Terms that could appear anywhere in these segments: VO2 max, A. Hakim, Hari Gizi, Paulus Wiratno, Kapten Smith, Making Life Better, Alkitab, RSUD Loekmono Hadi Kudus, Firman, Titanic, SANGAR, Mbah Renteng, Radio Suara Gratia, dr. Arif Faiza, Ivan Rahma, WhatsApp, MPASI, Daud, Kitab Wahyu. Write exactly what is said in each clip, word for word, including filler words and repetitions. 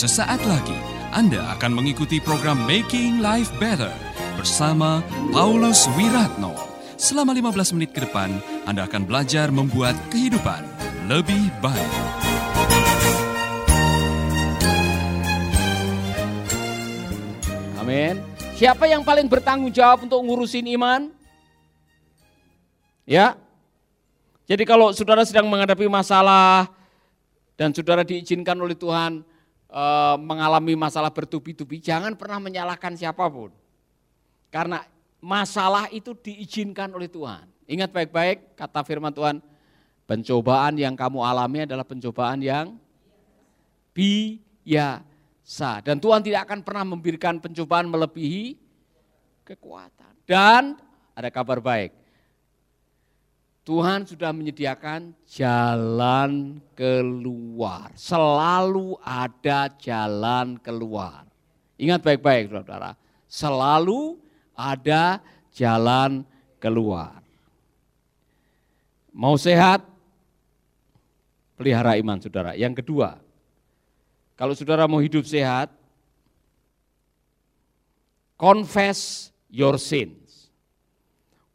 Sesaat lagi Anda akan mengikuti program Making Life Better bersama Paulus Wiratno. Selama lima belas menit ke depan Anda akan belajar membuat kehidupan lebih baik. Amin. Siapa yang paling bertanggung jawab untuk ngurusin iman? Ya. Jadi kalau saudara sedang menghadapi masalah dan saudara diizinkan oleh Tuhan e, mengalami masalah bertubi-tubi, jangan pernah menyalahkan siapapun. Karena masalah itu diizinkan oleh Tuhan. Ingat baik-baik kata firman Tuhan, pencobaan yang kamu alami adalah pencobaan yang biasa. Dan Tuhan tidak akan pernah memberikan pencobaan melebihi kekuatan. Dan ada kabar baik. Tuhan sudah menyediakan jalan keluar. Selalu ada jalan keluar. Ingat baik-baik saudara. Selalu ada jalan keluar. Mau sehat? Pelihara iman saudara. Yang kedua, kalau saudara mau hidup sehat, confess your sin.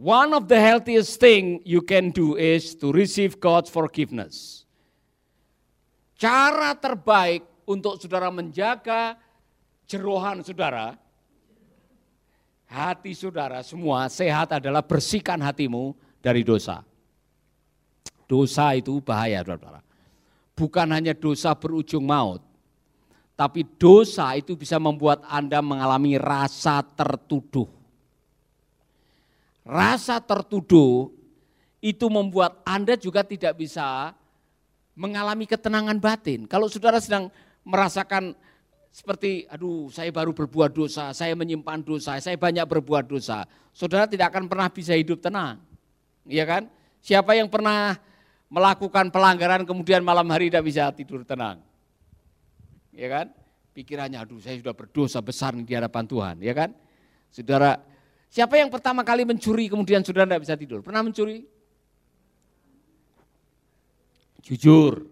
One of the healthiest thing you can do is to receive God's forgiveness. Cara terbaik untuk saudara menjaga jerohan saudara, hati saudara semua sehat adalah bersihkan hatimu dari dosa. Dosa itu bahaya saudara. Bukan hanya dosa berujung maut, tapi dosa itu bisa membuat Anda mengalami rasa tertuduh. Rasa tertuduh itu membuat Anda juga tidak bisa mengalami ketenangan batin. Kalau saudara sedang merasakan seperti, aduh saya baru berbuat dosa, saya menyimpan dosa, saya banyak berbuat dosa. Saudara tidak akan pernah bisa hidup tenang. Iya kan? Siapa yang pernah melakukan pelanggaran kemudian malam hari tidak bisa tidur tenang? Iya kan? Pikirannya, aduh saya sudah berdosa besar di hadapan Tuhan. Iya kan? Saudara, siapa yang pertama kali mencuri kemudian saudara tidak bisa tidur? Pernah mencuri? Jujur,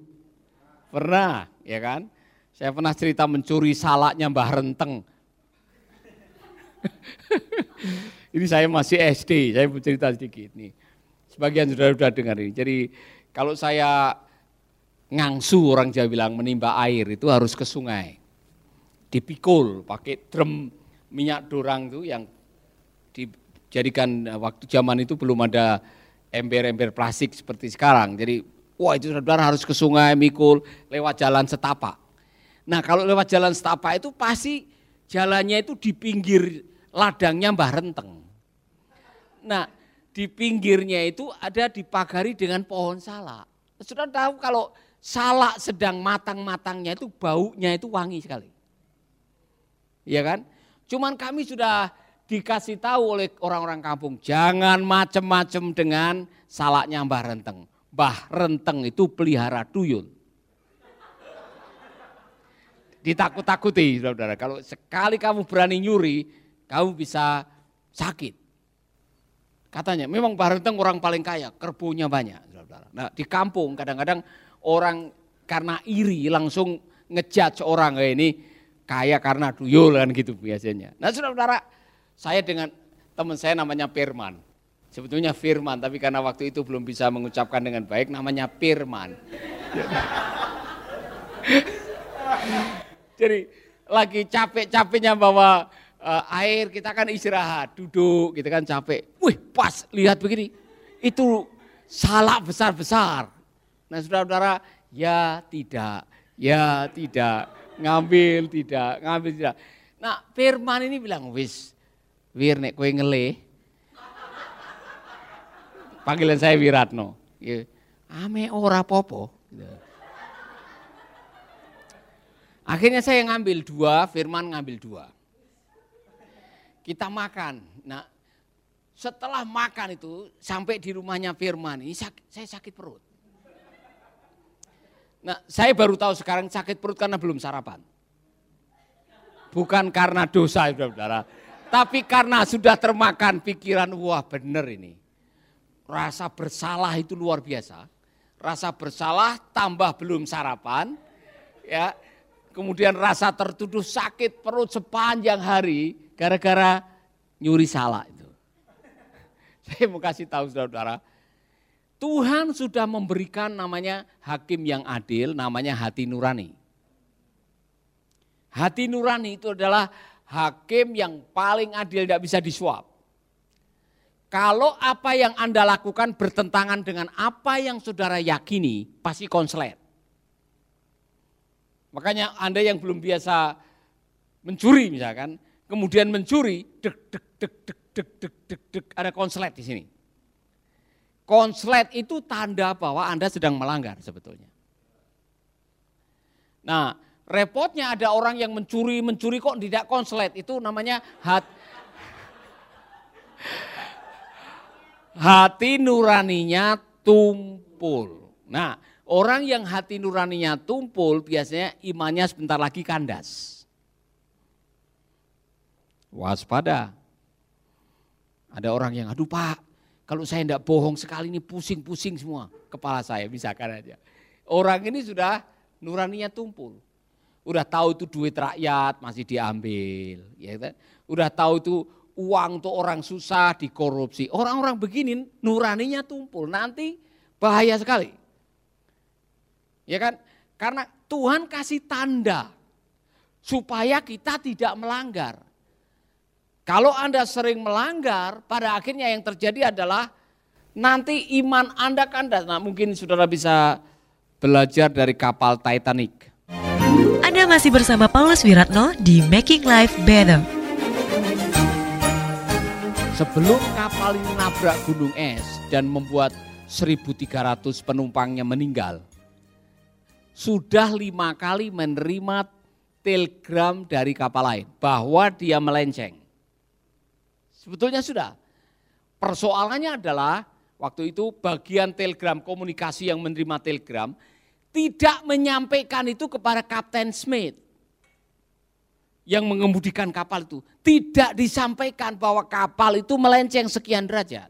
pernah, ya kan? Saya pernah cerita mencuri salaknya Mbah Renteng. Ini saya masih S D, saya bercerita sedikit nih. Sebagian saudara sudah dengar ini. Jadi kalau saya ngangsu, orang Jawa bilang menimba air itu harus ke sungai. Dipikul pakai drum minyak dorang tuh yang dijadikan waktu zaman itu belum ada ember-ember plastik seperti sekarang. Jadi wah itu saudara harus ke sungai, mikul, lewat jalan setapak. Nah kalau lewat jalan setapak itu pasti jalannya itu di pinggir ladangnya Mbah Renteng. Nah di pinggirnya itu ada dipagari dengan pohon salak. Saudara tahu kalau salak sedang matang-matangnya itu baunya itu wangi sekali. Iya kan? Cuman kami sudah dikasih tahu oleh orang-orang kampung, jangan macam-macam dengan salaknya Mbah Renteng. Mbah Renteng itu pelihara tuyul. Ditakut-takuti, saudara. Kalau sekali kamu berani nyuri, kamu bisa sakit. Katanya, memang Mbah Renteng orang paling kaya, kerbaunya banyak, saudara. Nah, di kampung kadang-kadang orang karena iri langsung ngejudge orang, kayak ini kaya karena tuyul kan gitu biasanya. Nah, saudara-saudara, saya dengan teman saya namanya Firman. Sebetulnya Firman, tapi karena waktu itu belum bisa mengucapkan dengan baik, namanya Firman. Jadi lagi capek-capeknya bawa uh, air, kita kan istirahat, duduk, kita kan capek. Wih pas, lihat begini, itu salak besar-besar. Nah saudara-saudara, ya tidak, ya tidak, ngambil tidak, ngambil tidak. Nah Firman ini bilang, wis, Wir nek kowe ngeleh. Panggilan saya Wiratno. Ame ora popo. Akhirnya saya ngambil dua, Firman ngambil dua. Kita makan. Nah, setelah makan itu sampai di rumahnya Firman ini sakit, saya sakit perut. Nah, saya baru tahu sekarang sakit perut karena belum sarapan. Bukan karena dosa, saudara-saudara. Tapi karena sudah termakan pikiran, wah benar ini. Rasa bersalah itu luar biasa. Rasa bersalah tambah belum sarapan. Ya, kemudian rasa tertuduh, sakit perut sepanjang hari gara-gara nyuri salak itu. Saya mau kasih tahu saudara-saudara, Tuhan sudah memberikan namanya hakim yang adil, namanya hati nurani. Hati nurani itu adalah hakim yang paling adil, tidak bisa disuap. Kalau apa yang Anda lakukan bertentangan dengan apa yang saudara yakini, pasti konslet. Makanya Anda yang belum biasa mencuri misalkan, kemudian mencuri, dek dek dek dek dek dek dek dek, ada konslet di sini. Konslet itu tanda bahwa Anda sedang melanggar sebetulnya. Nah, repotnya ada orang yang mencuri, mencuri kok tidak konslet, itu namanya hat. Hati nuraninya tumpul. Nah, orang yang hati nuraninya tumpul biasanya imannya sebentar lagi kandas. Waspada. Ada orang yang, aduh Pak, kalau saya enggak bohong sekali ini pusing-pusing semua kepala saya, misalkan aja. Orang ini sudah nuraninya tumpul. Udah tahu itu duit rakyat masih diambil, ya kan? Udah tahu itu uang tuh orang susah dikorupsi. Orang-orang begini nuraninya tumpul, nanti bahaya sekali. Ya kan? Karena Tuhan kasih tanda supaya kita tidak melanggar. Kalau Anda sering melanggar, pada akhirnya yang terjadi adalah nanti iman Anda kandas. Nah, mungkin saudara bisa belajar dari kapal Titanic. Anda masih bersama Paulus Wiratno di Making Life Better. Sebelum kapal ini nabrak gunung es dan membuat seribu tiga ratus penumpangnya meninggal, sudah lima kali menerima telegram dari kapal lain bahwa dia melenceng. Sebetulnya sudah. Persoalannya adalah waktu itu bagian telegram komunikasi yang menerima telegram tidak menyampaikan itu kepada Kapten Smith yang mengemudikan kapal itu, tidak disampaikan bahwa kapal itu melenceng sekian derajat.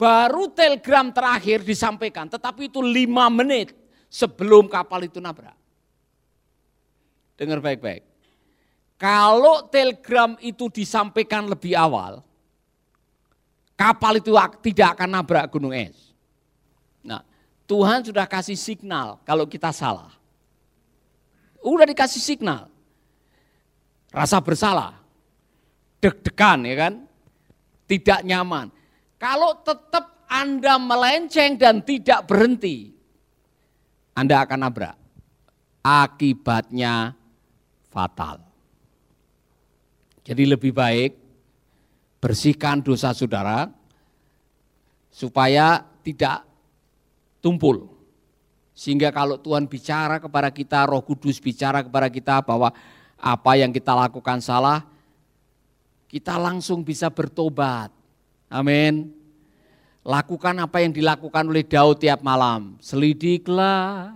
Baru telegram terakhir disampaikan, tetapi itu lima menit sebelum kapal itu nabrak. Dengar baik-baik. Kalau telegram itu disampaikan lebih awal, kapal itu tidak akan nabrak gunung es. Nah, Tuhan sudah kasih signal kalau kita salah. Udah dikasih signal, rasa bersalah, deg-degan, ya kan, tidak nyaman. Kalau tetap Anda melenceng dan tidak berhenti, Anda akan nabrak. Akibatnya fatal. Jadi lebih baik bersihkan dosa saudara supaya tidak tumpul. Sehingga kalau Tuhan bicara kepada kita, Roh Kudus bicara kepada kita bahwa apa yang kita lakukan salah, kita langsung bisa bertobat. Amin. Lakukan apa yang dilakukan oleh Daud tiap malam. Selidiklah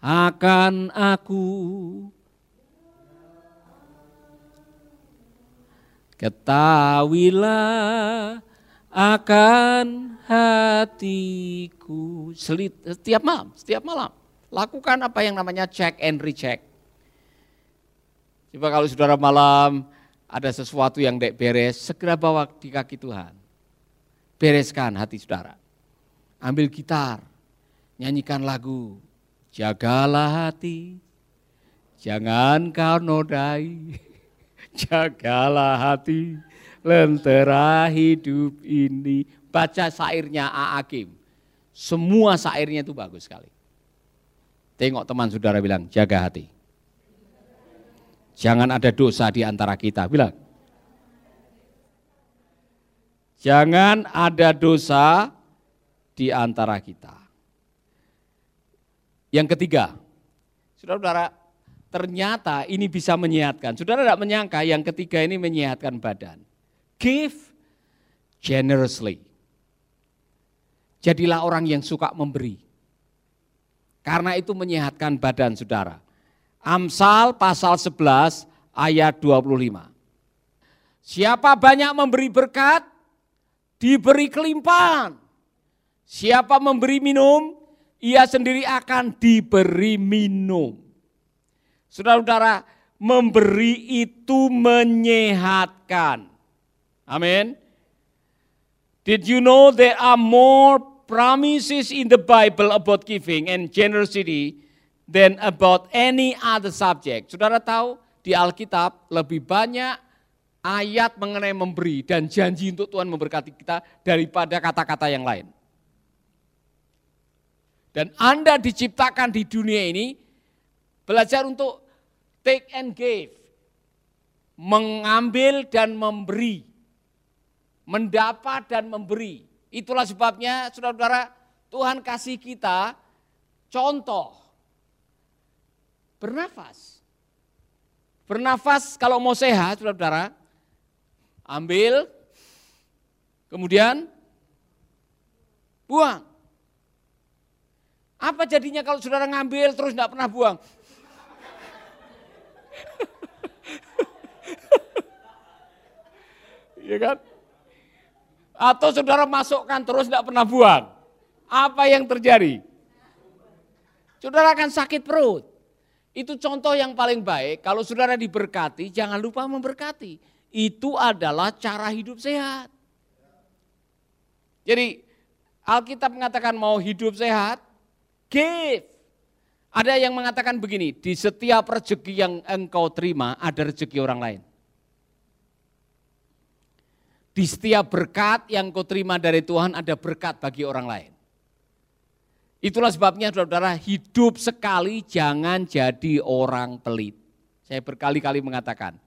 akan aku. Ketahuilah akan hatiku. Selit, setiap malam, setiap malam. Lakukan apa yang namanya check and recheck. Coba kalau saudara malam ada sesuatu yang tidak beres, segera bawa di kaki Tuhan. Bereskan hati saudara. Ambil gitar, nyanyikan lagu. Jagalah hati, jangan kau nodai. Jagalah hati, lentera hidup ini. Baca syairnya A. Hakim. Semua syairnya itu bagus sekali. Tengok teman saudara, bilang jaga hati. Jangan ada dosa di antara kita, bilang. Jangan ada dosa di antara kita. Yang ketiga, saudara-saudara, ternyata ini bisa menyehatkan. Saudara tidak menyangka yang ketiga ini menyehatkan badan. Give generously. Jadilah orang yang suka memberi. Karena itu menyehatkan badan saudara. Amsal pasal sebelas ayat dua puluh lima. Siapa banyak memberi berkat, diberi kelimpahan. Siapa memberi minum, ia sendiri akan diberi minum. Saudara-saudara, memberi itu menyehatkan. Amin. Did you know there are more promises in the Bible about giving and generosity than about any other subject? Saudara tahu di Alkitab lebih banyak ayat mengenai memberi dan janji untuk Tuhan memberkati kita daripada kata-kata yang lain. Dan Anda diciptakan di dunia ini belajar untuk take and give, mengambil dan memberi, mendapat dan memberi. Itulah sebabnya saudara-saudara Tuhan kasih kita contoh bernafas. Bernafas kalau mau sehat saudara-saudara, ambil kemudian buang. Apa jadinya kalau saudara ngambil terus enggak pernah buang? Iya kan? Atau saudara masukkan terus tidak pernah buang. Apa yang terjadi? Saudara akan sakit perut. Itu contoh yang paling baik. Kalau saudara diberkati, jangan lupa memberkati. Itu adalah cara hidup sehat. Jadi Alkitab mengatakan mau hidup sehat, give. Ada yang mengatakan begini, di setiap rezeki yang engkau terima ada rezeki orang lain. Di setiap berkat yang kau terima dari Tuhan ada berkat bagi orang lain. Itulah sebabnya saudara-saudara hidup sekali jangan jadi orang pelit. Saya berkali-kali mengatakan,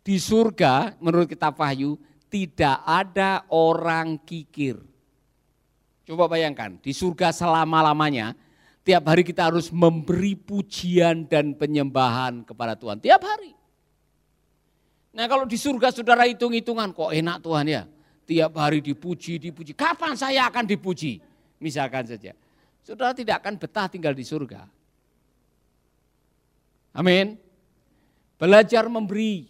di surga menurut Kitab Wahyu tidak ada orang kikir. Coba bayangkan, di surga selama-lamanya tiap hari kita harus memberi pujian dan penyembahan kepada Tuhan. Tiap hari. Nah kalau di surga saudara hitung-hitungan, kok enak Tuhan ya, tiap hari dipuji, dipuji, kapan saya akan dipuji? Misalkan saja, saudara tidak akan betah tinggal di surga. Amin. Belajar memberi.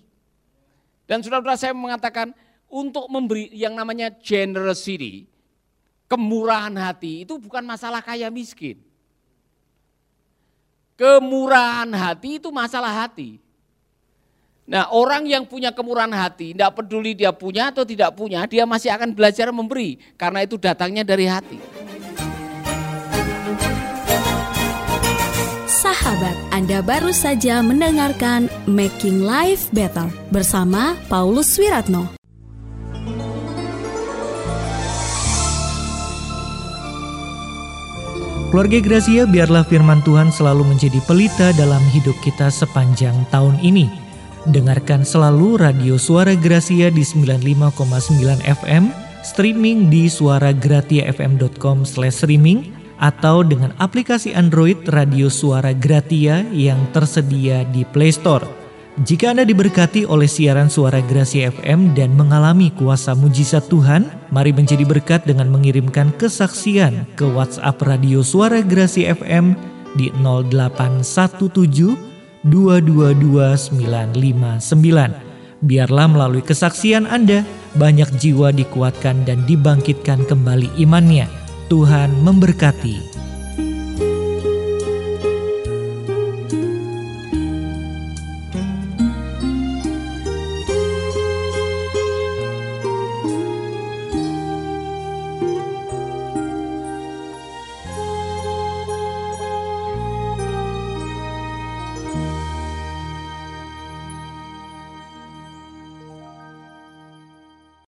Dan saudara-saudara saya mengatakan, untuk memberi yang namanya generosity, kemurahan hati itu bukan masalah kaya miskin. Kemurahan hati itu masalah hati. Nah orang yang punya kemurahan hati, tidak peduli dia punya atau tidak punya, dia masih akan belajar memberi, karena itu datangnya dari hati. Sahabat, Anda baru saja mendengarkan Making Life Better bersama Paulus Wiratno. Keluarga Gracia, biarlah firman Tuhan selalu menjadi pelita dalam hidup kita sepanjang tahun ini. Dengarkan selalu Radio Suara Gratia di sembilan puluh lima koma sembilan F M, streaming di suara gratia f m dot com slash streaming atau dengan aplikasi Android Radio Suara Gratia yang tersedia di Play Store. Jika Anda diberkati oleh siaran Suara Gratia F M dan mengalami kuasa mujizat Tuhan, mari menjadi berkat dengan mengirimkan kesaksian ke WhatsApp Radio Suara Gratia F M di nol delapan satu tujuh dua dua dua sembilan lima sembilan. Biarlah melalui kesaksian Anda banyak jiwa dikuatkan dan dibangkitkan kembali imannya. Tuhan memberkati.